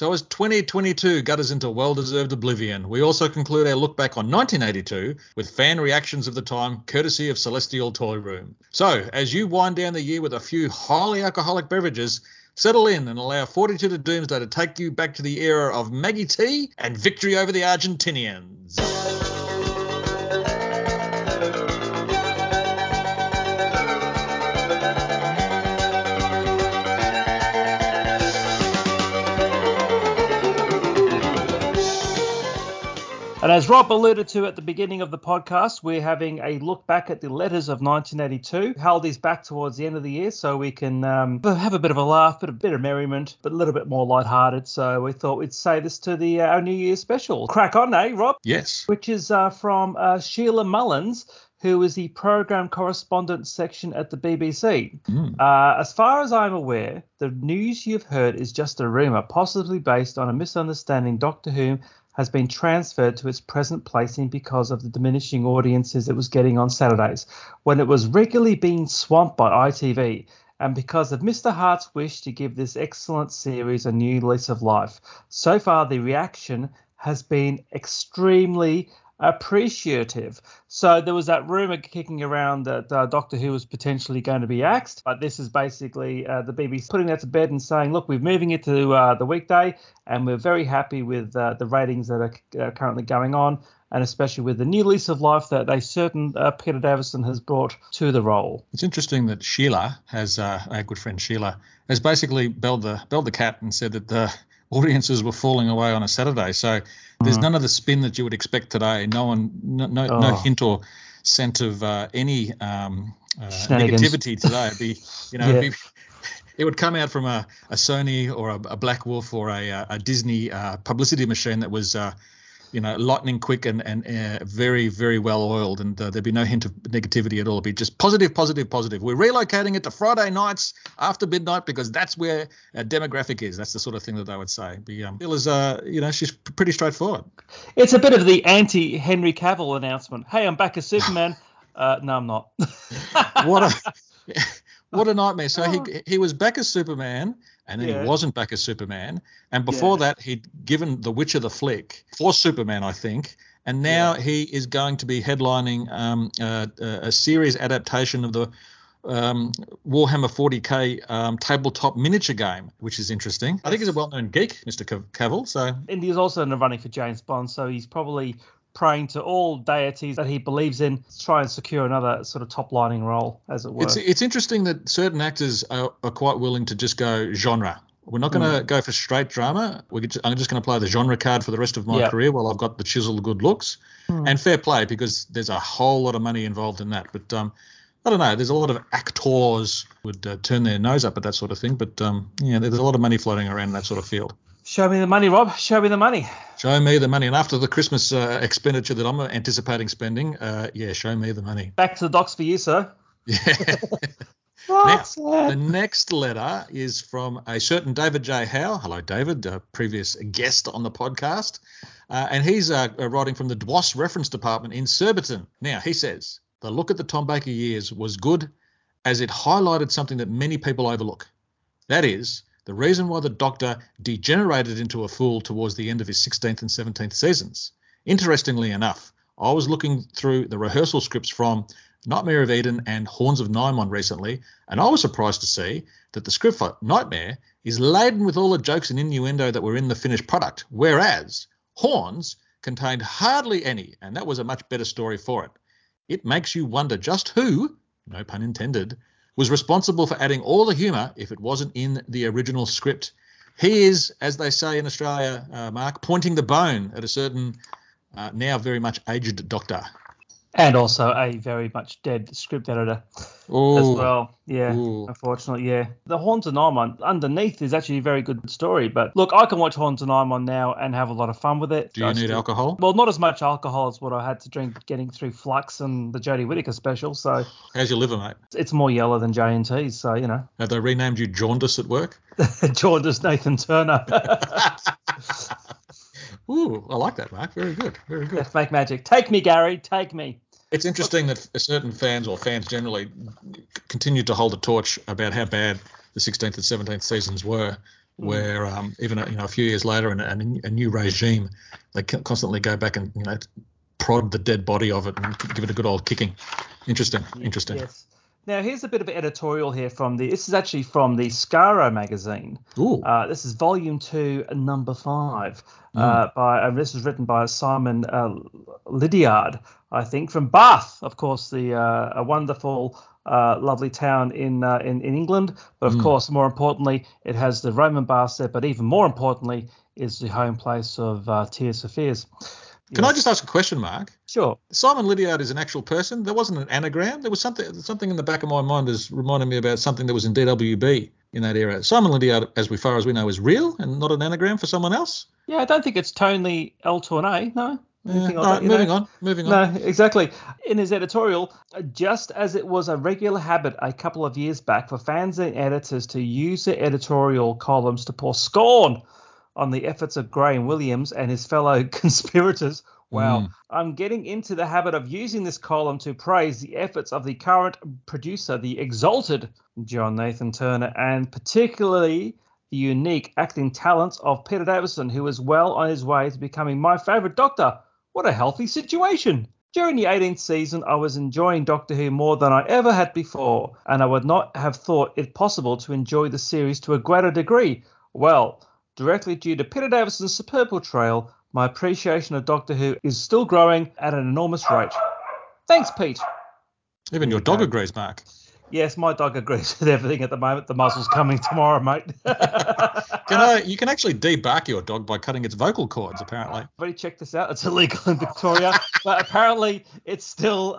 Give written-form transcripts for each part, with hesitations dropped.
So as 2022 gutters into well-deserved oblivion, we also conclude our look back on 1982 with fan reactions of the time, courtesy of Celestial Toy Room. So as you wind down the year with a few highly alcoholic beverages, settle in and allow 42 to Doomsday to take you back to the era of Maggie T and victory over the Argentinians. And as Rob alluded to at the beginning of the podcast, we're having a look back at the letters of 1982. Held these back towards the end of the year so we can have a bit of a laugh, a bit of merriment, but a little bit more lighthearted. So we thought we'd say this to the our New Year's special. Crack on, eh, Rob? Yes. Which is from Sheila Mullins, who is the program correspondent section at the BBC. As far as I'm aware, the news you've heard is just a rumour, possibly based on a misunderstanding Doctor Who has been transferred to its present placing because of the diminishing audiences it was getting on Saturdays, when it was regularly being swamped by ITV, and because of Mr. Hart's wish to give this excellent series a new lease of life. So far, the reaction has been extremely appreciative. So there was that rumor kicking around that Doctor Who was potentially going to be axed, but this is basically the BBC putting that to bed and saying, look, we're moving it to the weekday, and we're very happy with the ratings that are currently going on, and especially with the new lease of life that a certain Peter Davison has brought to the role. It's interesting that Sheila, our good friend Sheila, has basically belled the cat and said that the audiences were falling away on a Saturday. So there's none of the spin that you would expect today. No hint or scent of any negativity today. It'd be, it would come out from a Sony or a Black Wolf or a Disney publicity machine that was lightning quick and very, very well oiled, and there'd be no hint of negativity at all. It'd be just positive, positive, positive. We're relocating it to Friday nights after midnight because that's where our demographic is. That's the sort of thing that they would say. But, she's pretty straightforward. It's a bit of the anti-Henry Cavill announcement. Hey, I'm back as Superman. No, I'm not. What a nightmare. So he was back as Superman, and then he wasn't back as Superman. And before that, he'd given The Witcher the flick for Superman, I think. And now he is going to be headlining a series adaptation of the Warhammer 40K tabletop miniature game, which is interesting. I think he's a well-known geek, Mr. Cavill. So. And he's also in the running for James Bond, so he's probably praying to all deities that he believes in to try and secure another sort of top-lining role, as it were. It's interesting that certain actors are quite willing to just go genre. We're not going to go for straight drama. I'm just going to play the genre card for the rest of my career while I've got the chiseled good looks. And fair play, because there's a whole lot of money involved in that. But I don't know. There's a lot of actors would turn their nose up at that sort of thing. But, there's a lot of money floating around in that sort of field. Show me the money, Rob. Show me the money. Show me the money. And after the Christmas expenditure that I'm anticipating spending, show me the money. Back to the docks for you, sir. Yeah. Now, the next letter is from a certain David J. Howe. Hello, David, a previous guest on the podcast. And he's writing from the DWOS reference department in Surbiton. Now, he says, the look at the Tom Baker years was good as it highlighted something that many people overlook. That is, the reason why the Doctor degenerated into a fool towards the end of his 16th and 17th seasons. Interestingly enough, I was looking through the rehearsal scripts from Nightmare of Eden and Horns of Nimon recently, and I was surprised to see that the script for Nightmare is laden with all the jokes and innuendo that were in the finished product, whereas Horns contained hardly any, and that was a much better story for it. It makes you wonder just who, no pun intended, was responsible for adding all the humour if it wasn't in the original script. He is, as they say in Australia, Mark, pointing the bone at a certain now very much aged doctor. And also a very much dead script editor as well. Yeah, unfortunately, yeah. The Horns of Nimon underneath is actually a very good story. But, look, I can watch Horns of Nimon now and have a lot of fun with it. Do you need alcohol? Well, not as much alcohol as what I had to drink getting through Flux and the Jodie Whittaker special. So, how's your liver, mate? It's more yellow than J&T's, so, Have they renamed you Jaundice at work? Jaundice Nathan-Turner. Ooh, I like that, Mark. Very good, very good. Let's make magic. Take me, Gary, take me. It's interesting that certain fans, or fans generally, continue to hold a torch about how bad the 16th and 17th seasons were where even a few years later in a new regime, they constantly go back and prod the dead body of it and give it a good old kicking. Interesting. Yes. Now, here's a bit of editorial here from this is actually from the Scaro magazine. Ooh. This is volume 2, number 5. This is written by Simon Lydiard, I think, from Bath, of course, a wonderful, lovely town in England. But, of course, more importantly, it has the Roman baths there. But even more importantly is the home place of Tears for Fears. Can I just ask a question, Mark? Sure. Simon Lydiard is an actual person. There wasn't an anagram. There was something in the back of my mind is reminding me about something that was in DWB in that era. Simon Lydiard, as far as we know, is real and not an anagram for someone else. Yeah, I don't think it's Tony L to an A, no. Moving on. No, exactly. In his editorial, just as it was a regular habit a couple of years back for fans and editors to use their editorial columns to pour scorn on the efforts of Graham Williams and his fellow conspirators. Wow. I'm getting into the habit of using this column to praise the efforts of the current producer, the exalted John Nathan-Turner, and particularly the unique acting talents of Peter Davison, who is well on his way to becoming my favourite Doctor. What a healthy situation. During the 18th season, I was enjoying Doctor Who more than I ever had before, and I would not have thought it possible to enjoy the series to a greater degree. Well, directly due to Peter Davison's superb portrayal, my appreciation of Doctor Who is still growing at an enormous rate. Thanks, Pete. Even your dog agrees, Mark. Yes, my dog agrees with everything at the moment. The muzzle's coming tomorrow, mate. You can actually debark your dog by cutting its vocal cords, apparently. I've already checked this out. It's illegal in Victoria, but apparently it's still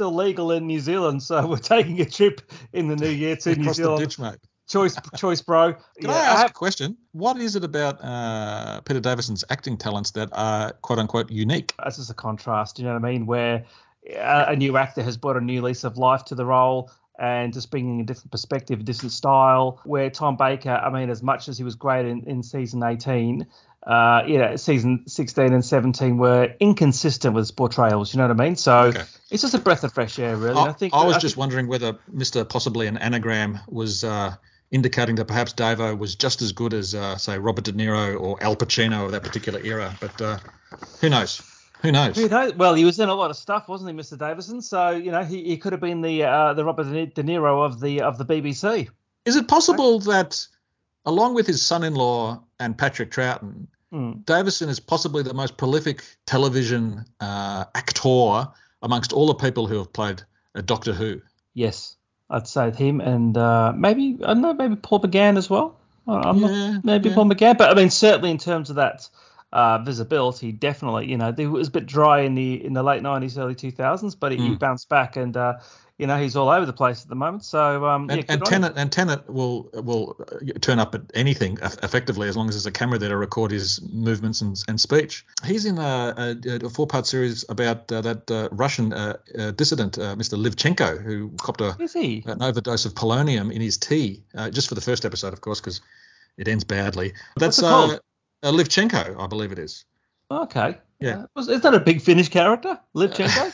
legal in New Zealand. So we're taking a trip in the new year to New Zealand. Across the ditch, mate. Choice, bro. Can I ask a question? What is it about Peter Davison's acting talents that are "quote unquote" unique? This is a contrast, you know what I mean, where a new actor has brought a new lease of life to the role and just bringing a different perspective, a different style. Where Tom Baker, I mean, as much as he was great in season 18, season 16 and 17 were inconsistent with his portrayals, you know what I mean? So It's just a breath of fresh air, really. I was just wondering whether Mr. Possibly an Anagram was indicating that perhaps Davo was just as good as, say, Robert De Niro or Al Pacino of that particular era. But who knows? Well, he was in a lot of stuff, wasn't he, Mr. Davison? So, he could have been the Robert De Niro of the BBC. Is it possible that, along with his son-in-law and Patrick Troughton, Davison is possibly the most prolific television actor amongst all the people who have played Doctor Who? Yes. I'd say him and maybe Paul McGann as well. Paul McGann. But, I mean, certainly in terms of that visibility, definitely, it was a bit dry in the late 90s, early 2000s, but he bounced back and, he's all over the place at the moment. So Tennant will turn up at anything effectively as long as there's a camera there to record his movements and speech. He's in a four-part series about that Russian dissident, Mr. Livchenko, who copped an overdose of polonium in his tea, just for the first episode, of course, because it ends badly. That's Livchenko, I believe it is. Okay. Yeah. Is that a big Finnish character, Livchenko?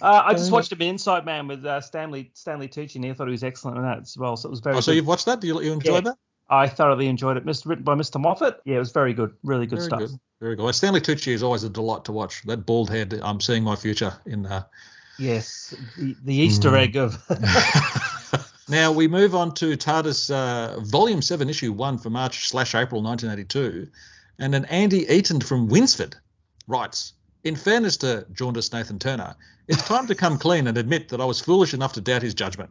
I just watched him in Inside Man with Stanley Tucci, and I thought he was excellent in that as well. So it was very good. So you've watched that? Do you enjoy that? I thoroughly enjoyed it. Written by Mr. Moffat. Yeah, it was very good. Really good stuff. Very good. Stanley Tucci is always a delight to watch. That bald head, I'm seeing my future in that. Yes, the Easter egg of... Now we move on to TARDIS Volume 7, Issue 1 for March/April 1982, and an Andy Eaton from Winsford writes, in fairness to jaundiced Nathan Turner, it's time to come clean and admit that I was foolish enough to doubt his judgment.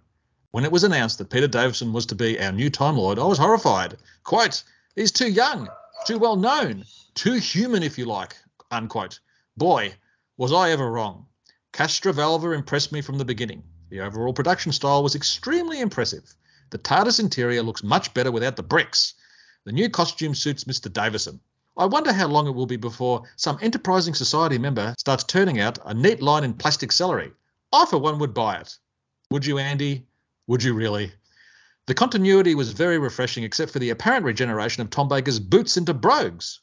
When it was announced that Peter Davison was to be our new Time Lord, I was horrified. Quote, he's too young, too well known, too human if you like, unquote. Boy, was I ever wrong. Castrovalva impressed me from the beginning. The overall production style was extremely impressive. The TARDIS interior looks much better without the bricks. The new costume suits Mr. Davison. I wonder how long it will be before some enterprising society member starts turning out a neat line in plastic celery. I, for one, would buy it. Would you, Andy? Would you really? The continuity was very refreshing, except for the apparent regeneration of Tom Baker's boots into brogues.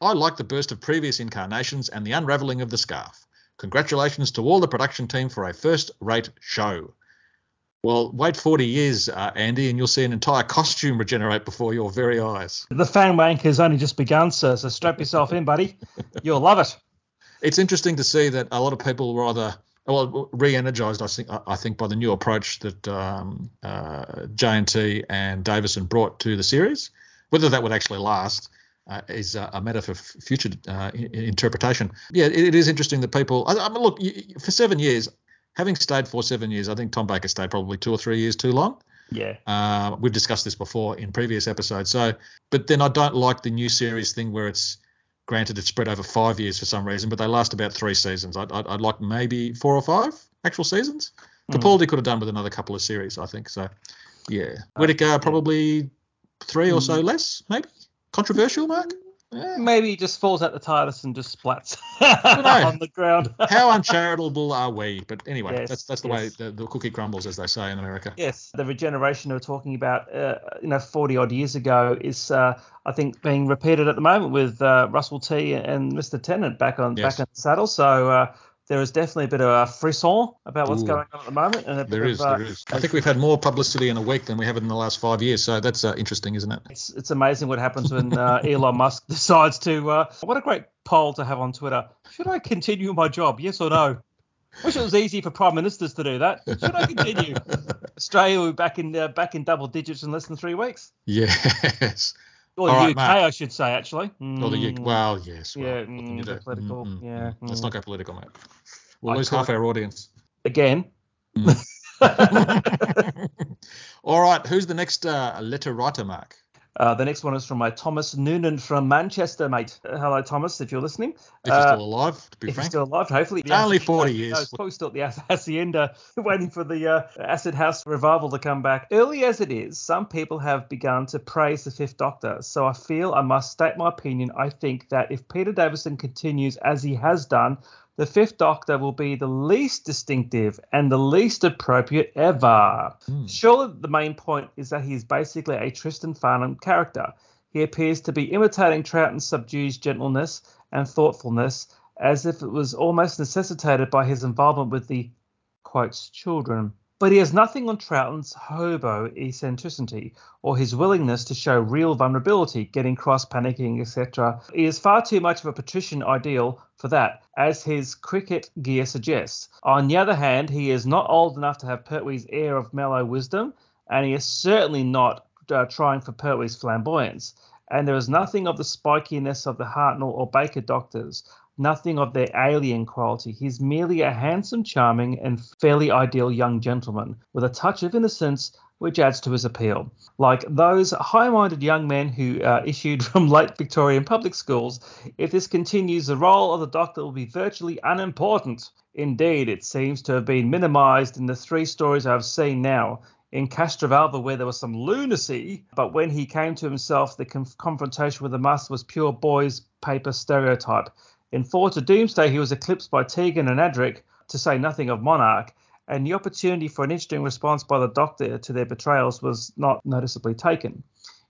I liked the burst of previous incarnations and the unravelling of the scarf. Congratulations to all the production team for a first-rate show. Well, wait 40 years, Andy, and you'll see an entire costume regenerate before your very eyes. The fan wank has only just begun, sir, so strap yourself in, buddy. You'll love it. It's interesting to see that a lot of people were either re-energised, I think, by the new approach that J&T and Davison brought to the series. Whether that would actually last is a matter for future interpretation. Yeah, it is interesting that people – I mean, look, for 7 years – having stayed for 7 years, I think Tom Baker stayed probably 2 or 3 years too long. Yeah. We've discussed this before in previous episodes. So, but then I don't like the new series thing where it's granted it's spread over 5 years for some reason, but they last about 3 seasons. I'd like maybe 4 or 5 actual seasons. Capaldi could have done with another couple of series, I think. So, yeah. Whittaker probably 3 or so less, maybe. Controversial, Mark? Yeah. Maybe he just falls out the TARDIS and just splats on the ground. How uncharitable are we? But anyway, that's the way the cookie crumbles, as they say in America. Yes, the regeneration we're talking about, 40-odd years ago is, I think, being repeated at the moment with Russell T and Mr. Tennant back on the saddle. So there is definitely a bit of a frisson about what's going on at the moment. And there is. I think we've had more publicity in a week than we have in the last 5 years, so that's interesting, isn't it? It's amazing what happens when Elon Musk decides to – what a great poll to have on Twitter. Should I continue my job, yes or no? I wish it was easy for prime ministers to do that. Should I continue? Australia will be back in double digits in less than 3 weeks. Yes. Or the UK, I should say, actually. Or the UK. Well, yes. Well, yeah, political. Yeah. Let's not go political, mate. We'll lose half our audience. Again. All right. Who's the next letter writer, Mark? The next one is from my Thomas Noonan from Manchester, mate. Hello, Thomas, if you're listening. If you're still alive, to be frank. If you're still alive, hopefully. Only 40 years. It's probably still at the Hacienda waiting for the Acid House revival to come back. Early as it is, some people have begun to praise the Fifth Doctor, so I feel I must state my opinion. I think that if Peter Davison continues as he has done, the Fifth Doctor will be the least distinctive and the least appropriate ever. Surely the main point is that he is basically a Tristan Farnham character. He appears to be imitating Troughton's subdued gentleness and thoughtfulness as if it was almost necessitated by his involvement with the, quotes, children. But he has nothing on Troughton's hobo eccentricity or his willingness to show real vulnerability, getting cross, panicking, etc. He is far too much of a patrician ideal for that, as his cricket gear suggests. On the other hand, he is not old enough to have Pertwee's air of mellow wisdom, and he is certainly not trying for Pertwee's flamboyance. And there is nothing of the spikiness of the Hartnell or Baker doctors, nothing of their alien quality. He's merely a handsome, charming, and fairly ideal young gentleman with a touch of innocence which adds to his appeal. Like those high-minded young men who issued from late Victorian public schools, if this continues, the role of the Doctor will be virtually unimportant. Indeed, it seems to have been minimised in the 3 stories I've seen now. In Castrovalva, where there was some lunacy, but when he came to himself, the confrontation with the Master was pure boys' paper stereotype. In Four to Doomsday, he was eclipsed by Tegan and Adric, to say nothing of Monarch, and the opportunity for an interesting response by the Doctor to their betrayals was not noticeably taken.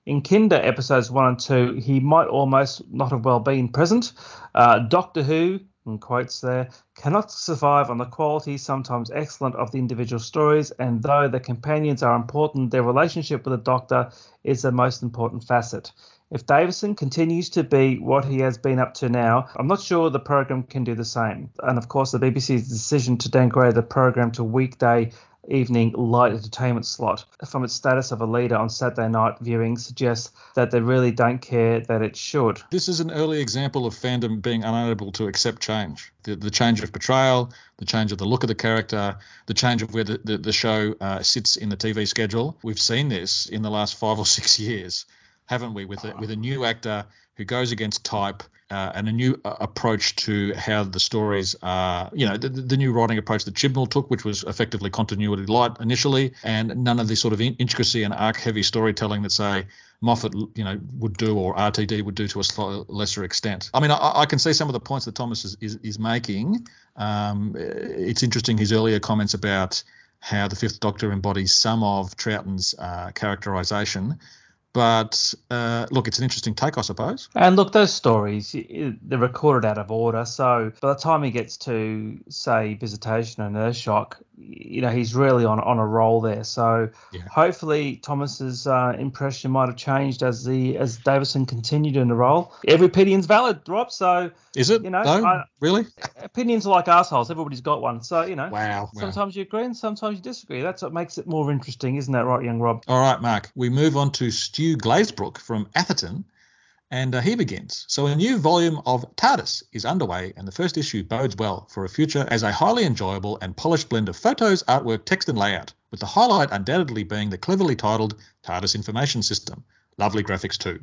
In Kinder episodes 1 and 2, he might almost not have well been present. Doctor Who, in quotes there, cannot survive on the quality, sometimes excellent, of the individual stories, and though the companions are important, their relationship with the Doctor is the most important facet. If Davison continues to be what he has been up to now, I'm not sure the program can do the same. And, of course, the BBC's decision to downgrade the program to weekday evening light entertainment slot from its status of a leader on Saturday night viewing suggests that they really don't care that it should. This is an early example of fandom being unable to accept change. The change of portrayal, the change of the look of the character, the change of where the show sits in the TV schedule. We've seen this in the last 5 or 6 years, haven't we, with a new actor who goes against type and a new approach to how the stories are, the new writing approach that Chibnall took, which was effectively continuity light initially, and none of the sort of intricacy and arc-heavy storytelling that, say, Moffat, would do or RTD would do to a slightly lesser extent. I mean, I can see some of the points that Thomas is making. It's interesting, his earlier comments about how the Fifth Doctor embodies some of Troughton's characterisation. But look, it's an interesting take, I suppose. And look, those stories, they're recorded out of order. So by the time he gets to, say, Visitation and Earthshock, you know, he's really on a roll there. So hopefully Thomas's impression might have changed as Davison continued in the role. Every opinion's valid, Rob. So is it? You know, no? Really? Opinions are like assholes. Everybody's got one. So you know, sometimes you agree and sometimes you disagree. That's what makes it more interesting, isn't that right, young Rob? All right, Mark. We move on to Hugh Glazebrook from Atherton, and he begins. So a new volume of TARDIS is underway, and the first issue bodes well for a future as a highly enjoyable and polished blend of photos, artwork, text and layout, with the highlight undoubtedly being the cleverly titled TARDIS Information System. Lovely graphics too.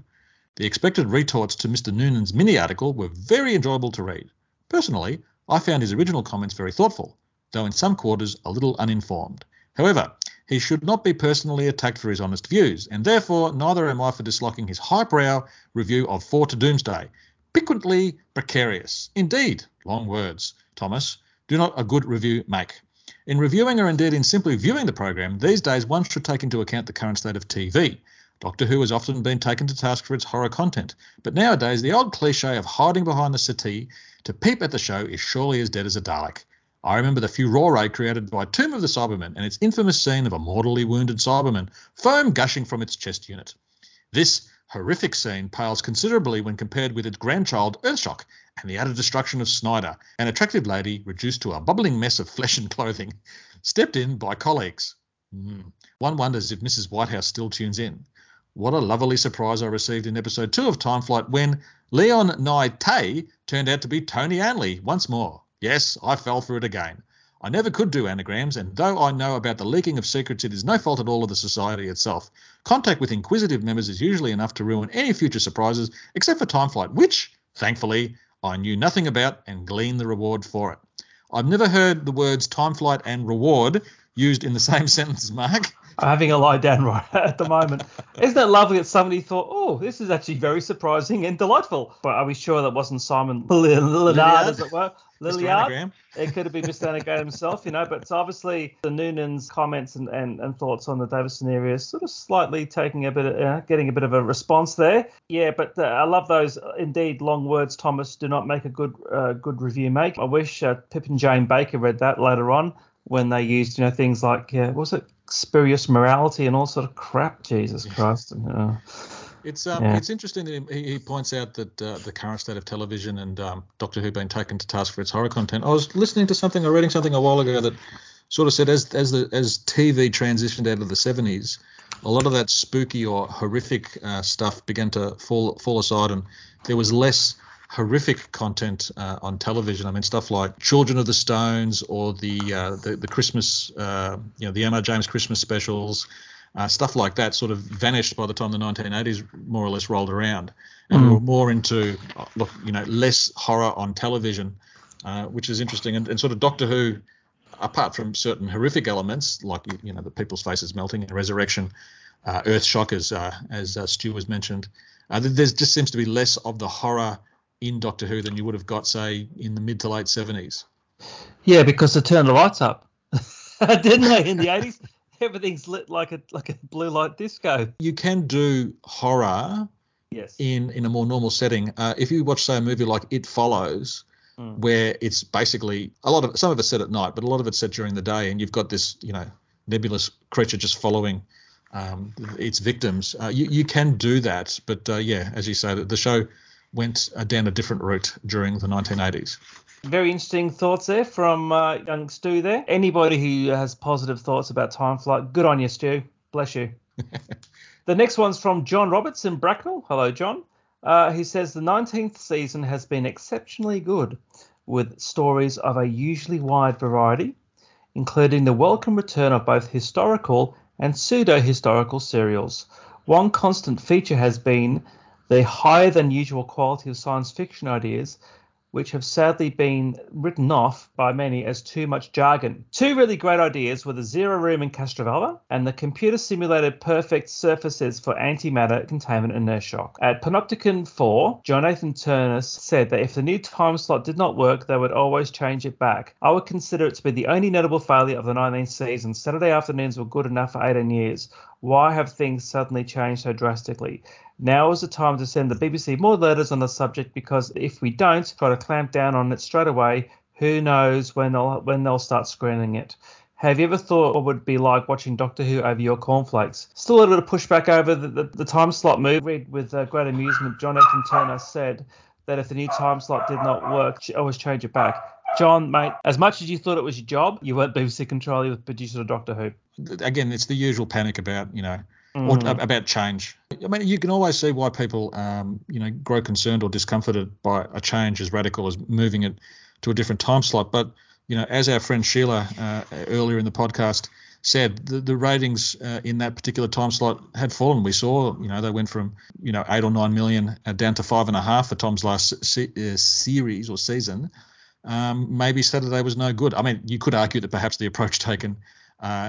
The expected retorts to Mr. Noonan's mini-article were very enjoyable to read. Personally, I found his original comments very thoughtful, though in some quarters a little uninformed. However, he should not be personally attacked for his honest views, and therefore neither am I for disliking his highbrow review of Four to Doomsday. Piquantly precarious. Indeed, long words, Thomas, do not a good review make. In reviewing or indeed in simply viewing the program, these days one should take into account the current state of TV. Doctor Who has often been taken to task for its horror content, but nowadays the old cliche of hiding behind the settee to peep at the show is surely as dead as a Dalek. I remember the furore created by Tomb of the Cybermen and its infamous scene of a mortally wounded Cyberman, foam gushing from its chest unit. This horrific scene pales considerably when compared with its grandchild, Earthshock, and the utter destruction of Snyder, an attractive lady reduced to a bubbling mess of flesh and clothing, stepped in by colleagues. One wonders if Mrs. Whitehouse still tunes in. What a lovely surprise I received in Episode 2 of Time Flight when Leon Nye Tay turned out to be Tony Anley once more. Yes, I fell for it again. I never could do anagrams, and though I know about the leaking of secrets, it is no fault at all of the society itself. Contact with inquisitive members is usually enough to ruin any future surprises, except for Time Flight, which, thankfully, I knew nothing about and gleaned the reward for it. I've never heard the words time flight and reward used in the same sentence, Mark. I'm having a lie down right at the moment. Isn't it lovely that somebody thought, oh, this is actually very surprising and delightful? But are we sure that wasn't Simon Lydiard, as it were? Lydiard? It could have been Mr. Anagram himself, you know, but it's obviously the Noonan's comments and thoughts on the Davison area sort of slightly taking a bit of, getting a bit of a response there. Yeah, but I love those indeed long words, Thomas, do not make a good review make. I wish Pip and Jane Baker read that later on when they used, you know, things like, what was it? Spurious morality and all sort of crap. Jesus Christ. It's interesting that he points out that the current state of television and Doctor Who being taken to task for its horror content. I was listening to something or reading something a while ago that sort of said as TV transitioned out of the 70s, a lot of that spooky or horrific stuff began to fall aside, and there was less horrific content on television. I mean, stuff like Children of the Stones or the Christmas, the M.R. James Christmas specials, stuff like that sort of vanished by the time the 1980s more or less rolled around. And we were more into, less horror on television, which is interesting. And sort of Doctor Who, apart from certain horrific elements, like, the people's faces melting and resurrection, Earthshock, as Stu was mentioned, there just seems to be less of the horror in Doctor Who than you would have got, say, in the mid to late 70s. Yeah, because they turned the lights up, didn't they, in the 80s? Everything's lit like a blue light disco. You can do horror in a more normal setting. If you watch, say, a movie like It Follows, where it's basically some of it's set at night, but a lot of it's set during the day, and you've got this, nebulous creature just following its victims. You can do that, but, as you say, the show went down a different route during the 1980s. Very interesting thoughts there from young Stu there. Anybody who has positive thoughts about Time Flight, good on you, Stu. Bless you. The next one's from John Roberts in Bracknell. Hello, John. He says the 19th season has been exceptionally good, with stories of a usually wide variety, including the welcome return of both historical and pseudo-historical serials. One constant feature has been the higher-than-usual quality of science fiction ideas, which have sadly been written off by many as too much jargon. Two really great ideas were the Zero Room in Castrovalva and the computer-simulated perfect surfaces for antimatter containment in Earthshock. At Panopticon 4, John Nathan-Turner said that if the new time slot did not work, they would always change it back. I would consider it to be the only notable failure of the 19th season. Saturday afternoons were good enough for 18 years. Why have things suddenly changed so drastically? Now is the time to send the BBC more letters on the subject, because if we don't try to clamp down on it straight away, who knows when they'll start screening it. Have you ever thought what it would be like watching Doctor Who over your cornflakes? Still a little bit of pushback over the time slot move. Read with great amusement, John Nathan-Turner said that if the new time slot did not work, always change it back. John, mate, as much as you thought it was your job, you weren't BBC control, you were producer of Doctor Who. Again, it's the usual panic about, or about change. I mean, you can always see why people, grow concerned or discomforted by a change as radical as moving it to a different time slot, but... as our friend Sheila earlier in the podcast said, the ratings in that particular time slot had fallen. We saw, they went from, 8 or 9 million down to 5.5 for Tom's last series or season. Maybe Saturday was no good. I mean, you could argue that perhaps the approach taken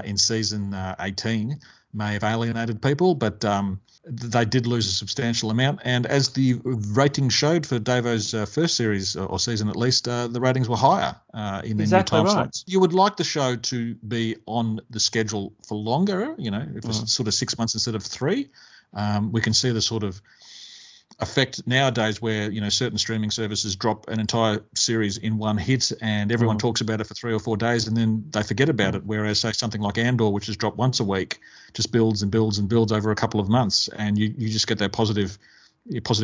in season 18 may have alienated people, but they did lose a substantial amount. And as the ratings showed for Davo's first series or season at least, the ratings were higher in the new time slots. You would like the show to be on the schedule for longer, if it was sort of 6 months instead of 3. We can see the sort of effect nowadays where, certain streaming services drop an entire series in one hit and everyone talks about it for 3 or 4 days and then they forget about it. Whereas, say, something like Andor, which is dropped once a week, just builds and builds and builds over a couple of months, and you just get that positive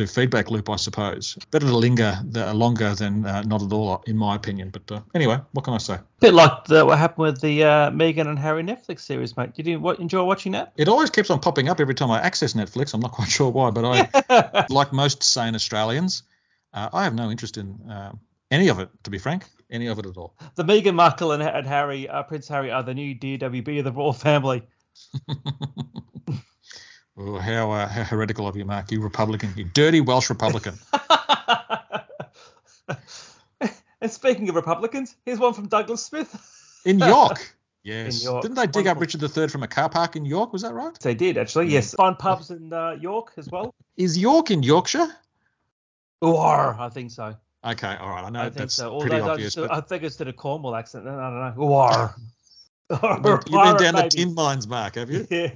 feedback loop, I suppose. Better to linger longer than not at all, in my opinion. But anyway, what can I say? Bit like what happened with the Meghan and Harry Netflix series, mate. Did you enjoy watching that? It always keeps on popping up every time I access Netflix. I'm not quite sure why, but I, like most sane Australians, I have no interest in any of it, to be frank. Any of it at all. The Meghan Markle and Harry, Prince Harry, are the new DWB of the royal family. Oh, how heretical of you, Mark. You Republican. You dirty Welsh Republican. And speaking of Republicans, here's one from Douglas Smith. In York. Yes. In York. Didn't they dig up Richard III from a car park in York? Was that right? They did, actually, yes. Fine pubs in York as well. Is York in Yorkshire? Oh, I think so. Okay, all right. I know that's so. Pretty obvious. I think it's did a Cornwall accent. I don't know. Oh, you've been down to tin mines, Mark, have you? Yeah.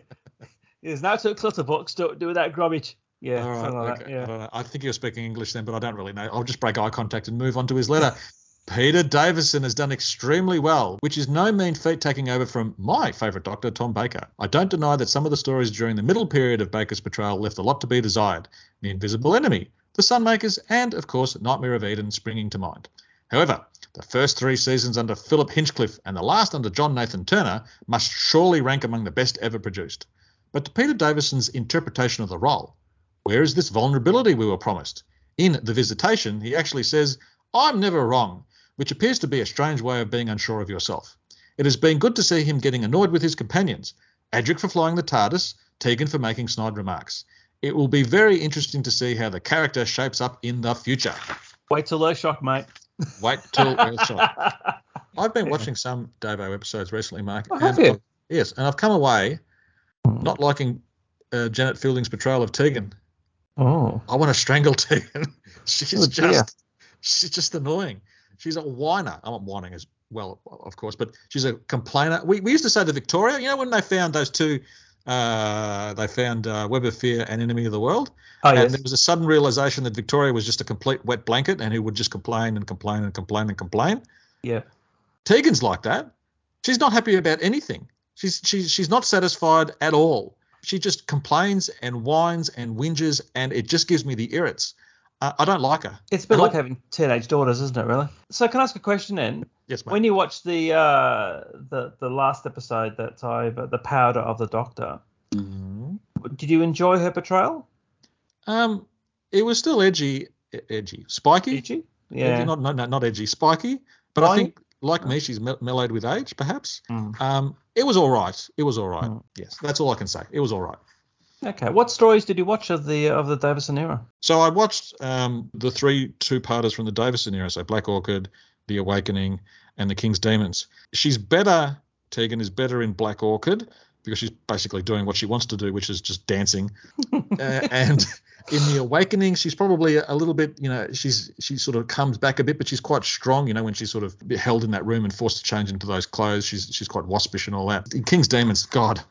It's now to Clutterbox. Don't do that grubbage. Yeah, all right, like okay. That, yeah. I don't know. I think you're speaking English then, but I don't really know. I'll just break eye contact and move on to his letter. Peter Davison has done extremely well, which is no mean feat taking over from my favourite doctor, Tom Baker. I don't deny that some of the stories during the middle period of Baker's portrayal left a lot to be desired. The Invisible Enemy, The Sunmakers, and, of course, Nightmare of Eden springing to mind. However, the first 3 seasons under Philip Hinchcliffe and the last under John Nathan-Turner must surely rank among the best ever produced. But to Peter Davison's interpretation of the role, where is this vulnerability we were promised? In The Visitation, he actually says, "I'm never wrong," which appears to be a strange way of being unsure of yourself. It has been good to see him getting annoyed with his companions, Adric for flying the TARDIS, Tegan for making snide remarks. It will be very interesting to see how the character shapes up in the future. Wait till Earthshock, mate. Wait till Earthshock. I've been watching some Davo episodes recently, Mark. Oh, have you? Yes, and I've come away... not liking Janet Fielding's portrayal of Tegan. Oh. I want to strangle Tegan. She's just annoying. She's a whiner. I'm not whining as well, of course, but she's a complainer. We used to say to Victoria, when they found those two, Web of Fear and Enemy of the World, and there was a sudden realization that Victoria was just a complete wet blanket and who would just complain and complain and complain and complain. Yeah. Tegan's like that. She's not happy about anything. She's not satisfied at all. She just complains and whines and whinges, and it just gives me the irrits. I don't like her. It's a bit like having teenage daughters, isn't it, really? So can I ask a question then? Yes, mate. When you watch the last episode that's over, The Powder of the Doctor, did you enjoy her portrayal? It was still edgy. Spiky? Edgy? Yeah. Edgy, not edgy. Spiky. But I think... like me, she's mellowed with age, perhaps. It was all right. Yes, that's all I can say. It was all right. Okay. What stories did you watch of the Davison era? So I watched the 3 two-parters from the Davison era, so Black Orchid, The Awakening, and The King's Demons. Tegan is better in Black Orchid because she's basically doing what she wants to do, which is just dancing. And in The Awakening, she's probably a little bit, she sort of comes back a bit, but she's quite strong, when she's sort of held in that room and forced to change into those clothes. She's quite waspish and all that. In King's Demons, God,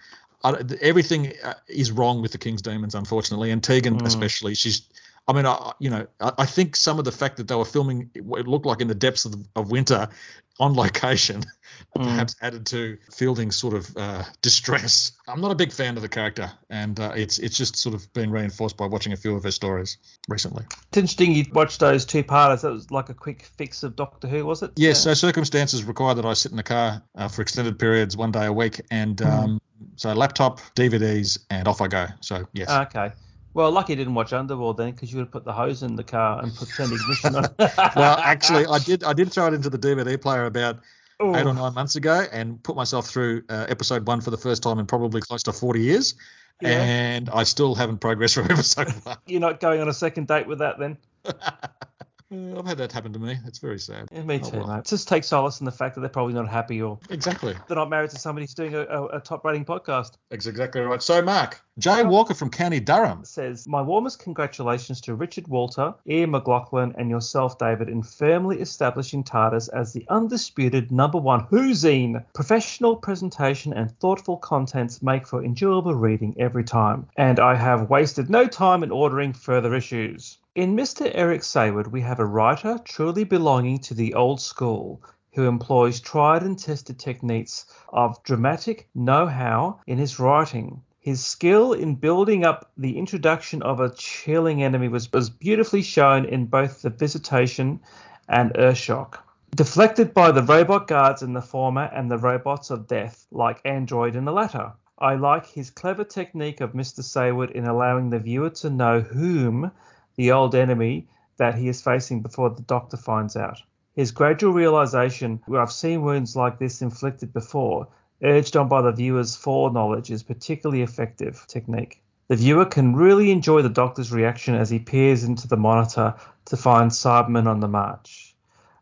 everything is wrong with the King's Demons, unfortunately, and Tegan especially. She's, I mean, I think some of the fact that they were filming it looked like in the depths of winter on location perhaps added to Fielding's sort of distress. I'm not a big fan of the character, and it's just sort of been reinforced by watching a few of her stories recently. It's interesting you watched those two-parters. That was like a quick fix of Doctor Who, was it? Yes, yeah. So circumstances require that I sit in the car for extended periods, one day a week, and so laptop, DVDs, and off I go. So, yes. Okay. Well, lucky you didn't watch Underworld then, because you would have put the hose in the car and put the ignition on. Well, actually, I did throw it into the DVD player about 8 or 9 months ago and put myself through episode one for the first time in probably close to 40 years, and I still haven't progressed from episode one. You're not going on a second date with that then? I've had that happen to me. It's very sad. Yeah, me too, mate. Just take solace in the fact that they're probably not happy or exactly they're not married to somebody who's doing a top-rating podcast. That's exactly right. So, Mark, Jay Walker from County Durham says, my warmest congratulations to Richard Walter, Ian McLaughlin, and yourself, David, in firmly establishing TARDIS as the undisputed number one Who zine. Professional presentation and thoughtful contents make for enjoyable reading every time, and I have wasted no time in ordering further issues. In Mr. Eric Sayward, we have a writer truly belonging to the old school who employs tried and tested techniques of dramatic know-how in his writing. His skill in building up the introduction of a chilling enemy was beautifully shown in both The Visitation and Earthshock. Deflected by the robot guards in the former and the robots of death, like Android in the latter. I like his clever technique of Mr. Sayward in allowing the viewer to know whom the old enemy that he is facing before the Doctor finds out. His gradual realization, where I've seen wounds like this inflicted before, urged on by the viewer's foreknowledge, is particularly effective technique. The viewer can really enjoy the Doctor's reaction as he peers into the monitor to find Cybermen on the march.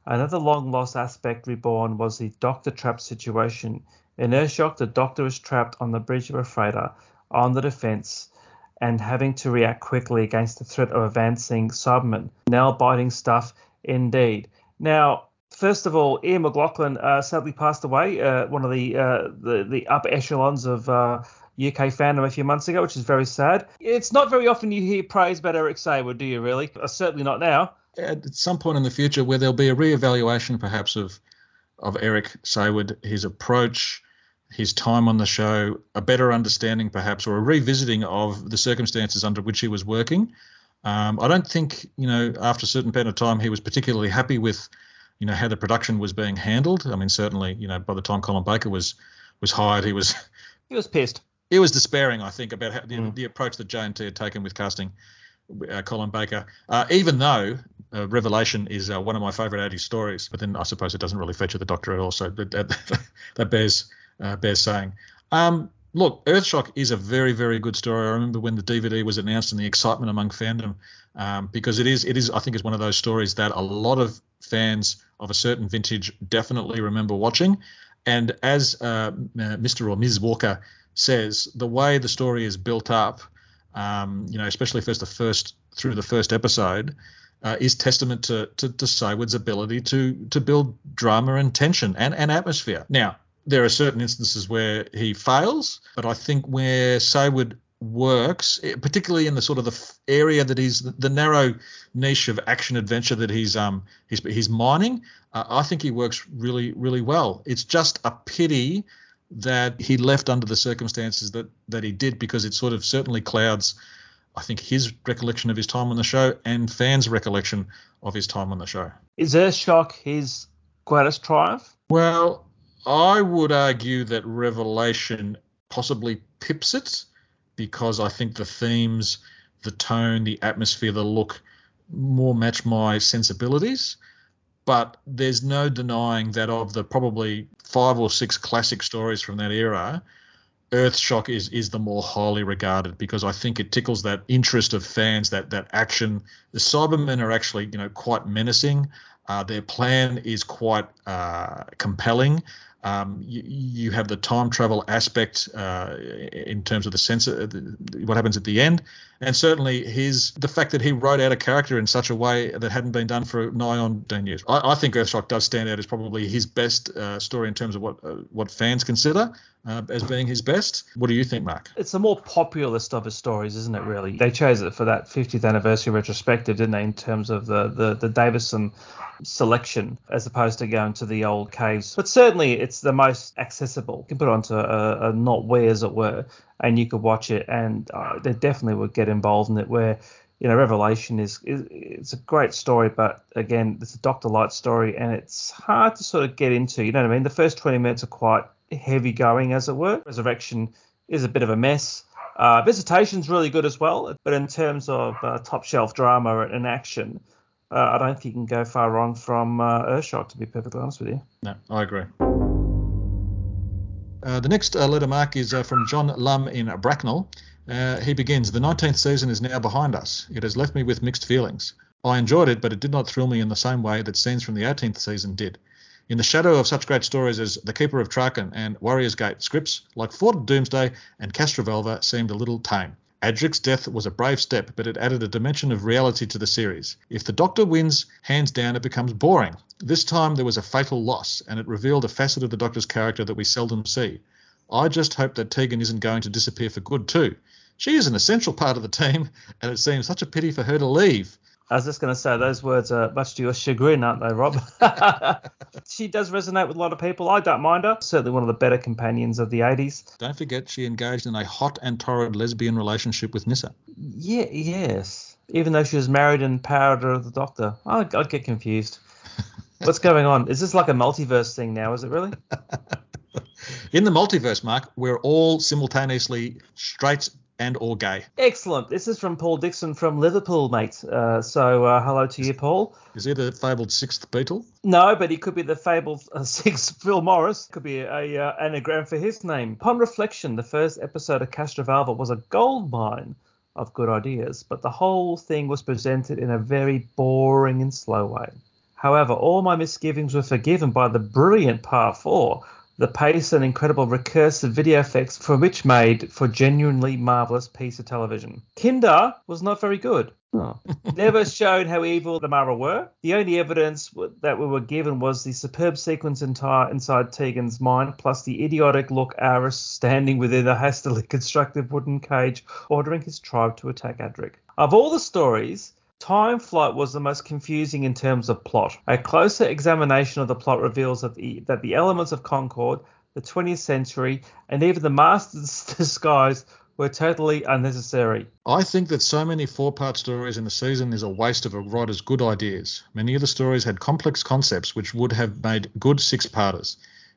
Another long-lost aspect reborn was the Doctor trap situation. In Earthshock, the Doctor is trapped on the bridge of a freighter on the defense, and having to react quickly against the threat of advancing Cybermen. Nail-biting stuff, indeed. Now, first of all, Ian McLaughlin sadly passed away, one of the upper echelons of UK fandom a few months ago, which is very sad. It's not very often you hear praise about Eric Sayward, do you really? Certainly not now. At some point in the future where there'll be a re-evaluation perhaps of Eric Sayward, his approach, his time on the show, a better understanding perhaps, or a revisiting of the circumstances under which he was working. I don't think, after a certain period of time, he was particularly happy with, how the production was being handled. I mean, certainly, by the time Colin Baker was hired, he was pissed. He was despairing, I think, about how the approach that J&T had taken with casting Colin Baker, even though Revelation is one of my favourite 80s stories. But then I suppose it doesn't really feature the Doctor at all, so that bears saying. Look, Earthshock is a very, very good story. I remember when the DVD was announced and the excitement among fandom, because it is, I think, is one of those stories that a lot of fans of a certain vintage definitely remember watching. And as Mr. or Ms. Walker says, the way the story is built up, especially through the first episode, is testament to Sayward's ability to build drama and tension and atmosphere. Now, there are certain instances where he fails, but I think where Sayward works, particularly in the sort of the area that he's the narrow niche of action adventure that he's mining, I think he works really, really well. It's just a pity that he left under the circumstances that he did, because it sort of certainly clouds, I think, his recollection of his time on the show and fans' recollection of his time on the show. Is Earthshock his greatest triumph? Well, I would argue that Revelation possibly pips it, because I think the themes, the tone, the atmosphere, the look more match my sensibilities. But there's no denying that of the probably 5 or 6 classic stories from that era, Earthshock is the more highly regarded, because I think it tickles that interest of fans, that action. The Cybermen are actually, quite menacing. Their plan is quite compelling. You have the time travel aspect in terms of the sensor, what happens at the end, and certainly the fact that he wrote out a character in such a way that hadn't been done for nigh on 10 years. I think Earthshock does stand out as probably his best story in terms of what fans consider as being his best. What do you think, Mark? It's the more populist of his stories, isn't it, really? They chose it for that 50th anniversary retrospective, didn't they, in terms of the Davison selection as opposed to going to the old caves. But certainly it's the most accessible. You can put it onto a knotware, as it were, and you could watch it, and they definitely would get involved in it, where, you know, Revelation is it's a great story, but again, it's a Dr. Light story, and it's hard to sort of get into, you know what I mean? The first 20 minutes are quite heavy going, as it were. Resurrection is a bit of a mess. Visitation's really good as well, but in terms of top shelf drama and action, I don't think you can go far wrong from Earthshock, to be perfectly honest with you. No, I agree. The next letter, Mark, is from John Lum in Bracknell. He begins, "The 19th season is now behind us. It has left me with mixed feelings. I enjoyed it, but it did not thrill me in the same way that scenes from the 18th season did. In the shadow of such great stories as The Keeper of Traken and Warrior's Gate, scripts like Four to Doomsday and Castrovalva seemed a little tame. Adric's death was a brave step, but it added a dimension of reality to the series. If the Doctor wins, hands down, it becomes boring. This time there was a fatal loss, and it revealed a facet of the Doctor's character that we seldom see. I just hope that Tegan isn't going to disappear for good too. She is an essential part of the team, and it seems such a pity for her to leave." I was just going to say, those words are much to your chagrin, aren't they, Rob? She does resonate with a lot of people. I don't mind her. Certainly one of the better companions of the 80s. Don't forget, she engaged in a hot and torrid lesbian relationship with Nyssa. Yeah, yes. Even though she was married and powered her with the Doctor. I'd get confused. What's going on? Is this like a multiverse thing now? Is it really? In the multiverse, Mark, we're all simultaneously straight and all gay. Excellent. This is from Paul Dixon from Liverpool, mate. So hello to you, Paul. Is he the fabled sixth Beatle? No, but he could be the fabled sixth Phil Morris. Could be an anagram for his name. Upon reflection, the first episode of Castrovalva was a goldmine of good ideas, but the whole thing was presented in a very boring and slow way. However, all my misgivings were forgiven by the brilliant Part 4, the pace and incredible recursive video effects for which made for genuinely marvellous piece of television. Kinder was not very good. Oh. Never showed how evil the Mara were. The only evidence that we were given was the superb sequence inside Tegan's mind, plus the idiotic look Aris standing within a hastily constructed wooden cage, ordering his tribe to attack Adric. Of all the stories, Time Flight was the most confusing in terms of plot. A closer examination of the plot reveals that the elements of Concord, the 20th century, and even the Master's disguise were totally unnecessary. I think that so many four-part stories in the season is a waste of a writer's good ideas. Many of the stories had complex concepts which would have made good six-parters.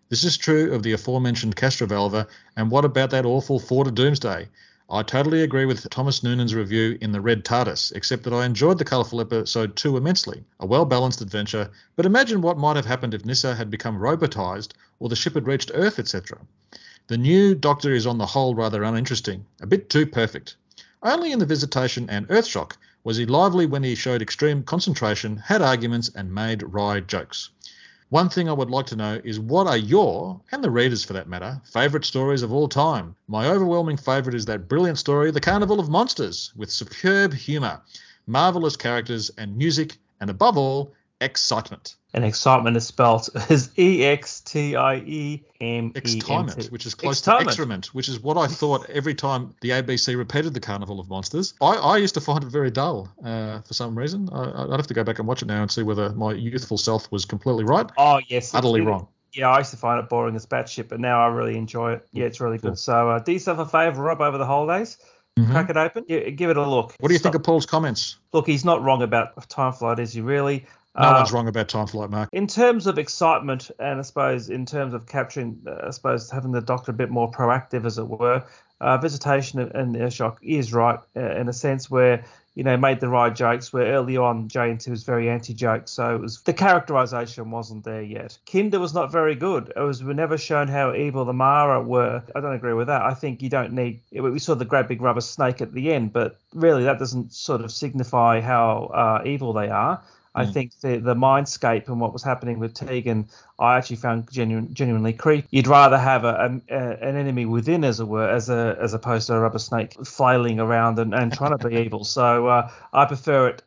This is true of the aforementioned Castrovalva, and what about that awful Four to Doomsday? I totally agree with Thomas Noonan's review in The Red TARDIS, except that I enjoyed the colourful episode 2 immensely, a well-balanced adventure, but imagine what might have happened if Nyssa had become robotised or the ship had reached Earth, etc. The new Doctor is on the whole rather uninteresting, a bit too perfect. Only in The Visitation and Earthshock was he lively when he showed extreme concentration, had arguments and made wry jokes. One thing I would like to know is what are your, and the readers for that matter, favourite stories of all time? My overwhelming favourite is that brilliant story, The Carnival of Monsters, with superb humour, marvellous characters and music, and above all, excitement. And excitement is spelt as E-X-T-I-E-M-E-N-T. Excitement, which is close to excrement, which is what I thought every time the ABC repeated The Carnival of Monsters. I used to find it very dull for some reason. I'd have to go back and watch it now and see whether my youthful self was completely right. Oh, yes. Utterly wrong. Yeah, I used to find it boring as batshit, but now I really enjoy it. Yeah, it's really good. Cool. So do yourself a favour, Rob, over the holidays. Mm-hmm. Crack it open. Give it a look. What do you think of Paul's comments? Look, he's not wrong about Time Flight, is he really? No one's wrong about Time Flight, Mark. In terms of excitement, and I suppose in terms of capturing, having the Doctor a bit more proactive, as it were, Visitation and Earthshock is right in a sense where, you know, made the right jokes, where early on J&T was very anti-joke, so it was the characterisation wasn't there yet. Kinder was not very good. We're never shown how evil the Mara were. I don't agree with that. I think you don't need... We saw the great big rubber snake at the end, but really that doesn't sort of signify how evil they are. I think the mindscape and what was happening with Tegan, I actually found genuinely creepy. You'd rather have an enemy within, as it were, as opposed to a rubber snake flailing around and trying to be evil. So I prefer it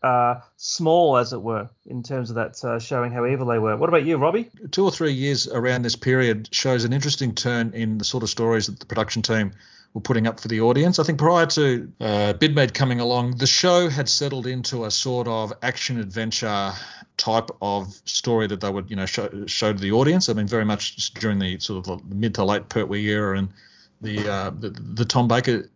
small, as it were, in terms of that showing how evil they were. What about you, Robbie? 2 or 3 years around this period shows an interesting turn in the sort of stories that the production team were putting up for the audience. I think prior to Bidmaid coming along, the show had settled into a sort of action-adventure type of story that they would, you know, show to the audience. I mean, very much during the sort of the mid to late Pertwee era and the Tom Baker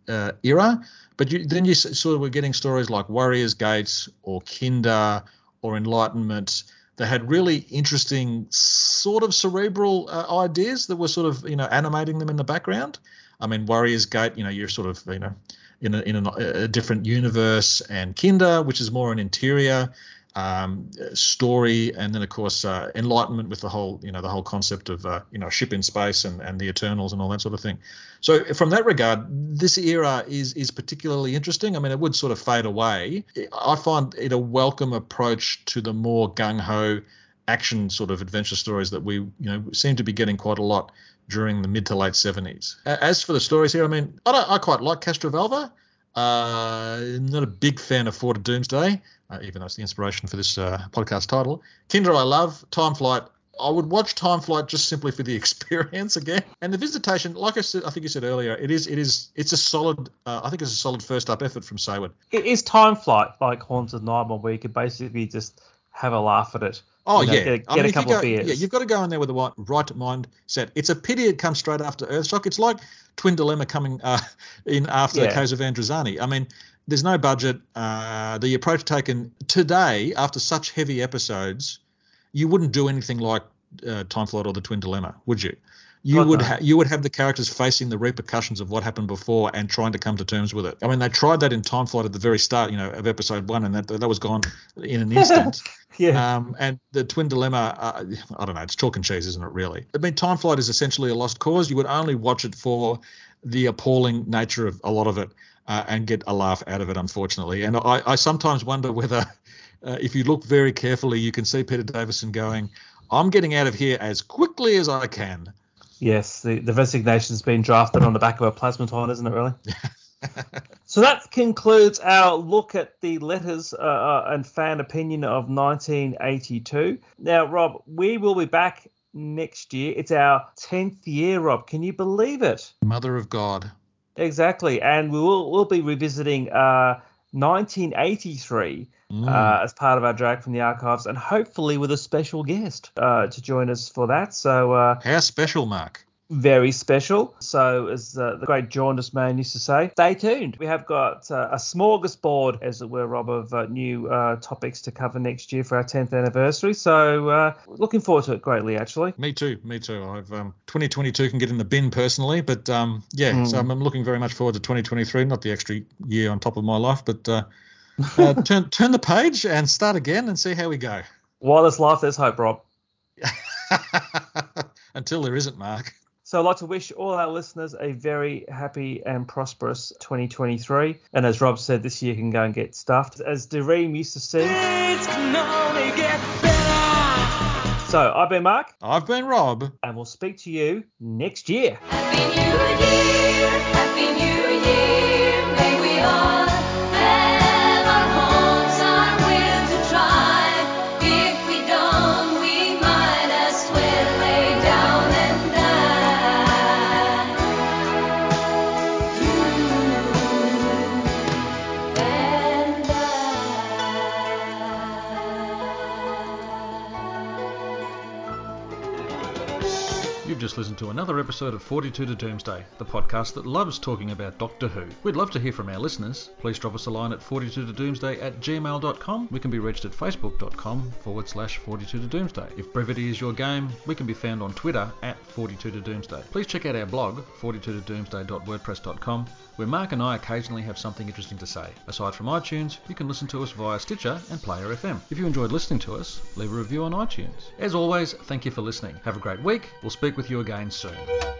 era. But then you sort of were getting stories like Warriors Gates or Kinder or Enlightenment. They had really interesting sort of cerebral ideas that were sort of, you know, animating them in the background. I mean, Warriors Gate, you know, you're sort of, you know, in a different universe, and Kinder, which is more an interior story, and then of course Enlightenment with the whole concept of ship in space and the Eternals and all that sort of thing. So from that regard, this era is particularly interesting. I mean, it would sort of fade away. I find it a welcome approach to the more gung-ho action sort of adventure stories that we, you know, seem to be getting quite a lot during the mid to late 70s. As for the stories here, I mean, I quite like Castrovalva. Not a big fan of Four to Doomsday, even though it's the inspiration for this podcast title. Kinder I love. Time Flight, I would watch Time Flight just simply for the experience again. And the Visitation, like I said, I think you said earlier, it's a solid. I think it's a solid first up effort from Seward. It is Time Flight like Horns of Nimon, where you could basically just have a laugh at it. Oh, yeah. Get a couple of beers. Yeah, you've got to go in there with the right mindset. It's a pity it comes straight after Earthshock. It's like Twin Dilemma coming in after the case of Androzani. I mean, there's no budget. The approach taken today, after such heavy episodes, you wouldn't do anything like Time Flight or the Twin Dilemma, would you? You would have the characters facing the repercussions of what happened before and trying to come to terms with it. I mean, they tried that in Time Flight at the very start, you know, of episode 1, and that was gone in an instant. Yeah. And the Twin Dilemma, I don't know, it's chalk and cheese, isn't it, really? I mean, Time Flight is essentially a lost cause. You would only watch it for the appalling nature of a lot of it and get a laugh out of it, unfortunately. And I sometimes wonder whether, if you look very carefully, you can see Peter Davison going, I'm getting out of here as quickly as I can. Yes, the resignation's been drafted on the back of a plasmaton, isn't it, really? So that concludes our look at the letters and fan opinion of 1982. Now, Rob, we will be back next year. It's our 10th year, Rob. Can you believe it? Mother of God. Exactly. And we'll be revisiting 1983 as part of our Drag from the Archives, and hopefully with a special guest to join us for that. So how special, Mark? Very special. So as the great jaundiced man used to say, stay tuned. We have got a smorgasbord, as it were, Rob, of new topics to cover next year for our 10th anniversary. So looking forward to it greatly, actually. Me too. I've 2022 can get in the bin personally, but so I'm looking very much forward to 2023. Not the extra year on top of my life, but turn the page and start again and see how we go. While there's life, there's hope, Rob. Until there isn't, Mark. So I'd like to wish all our listeners a very happy and prosperous 2023. And as Rob said, this year can go and get stuffed. As Dereem used to say, it can only get better. So I've been Mark. I've been Rob. And we'll speak to you next year. Happy New Year. Happy New Year. May we all have our hopes, our will to try. If we don't, we might as well lay down and just listen to another episode of 42 to Doomsday, the podcast that loves talking about Doctor Who. We'd love to hear from our listeners. Please drop us a line at 42todoomsday@gmail.com. We can be reached at facebook.com/42todoomsday. If brevity is your game, we can be found on Twitter @42todoomsday. Please check out our blog, 42todoomsday.wordpress.com, where Mark and I occasionally have something interesting to say. Aside from iTunes, you can listen to us via Stitcher and Player FM. If you enjoyed listening to us, leave a review on iTunes. As always, thank you for listening. Have a great week. We'll speak with you again soon.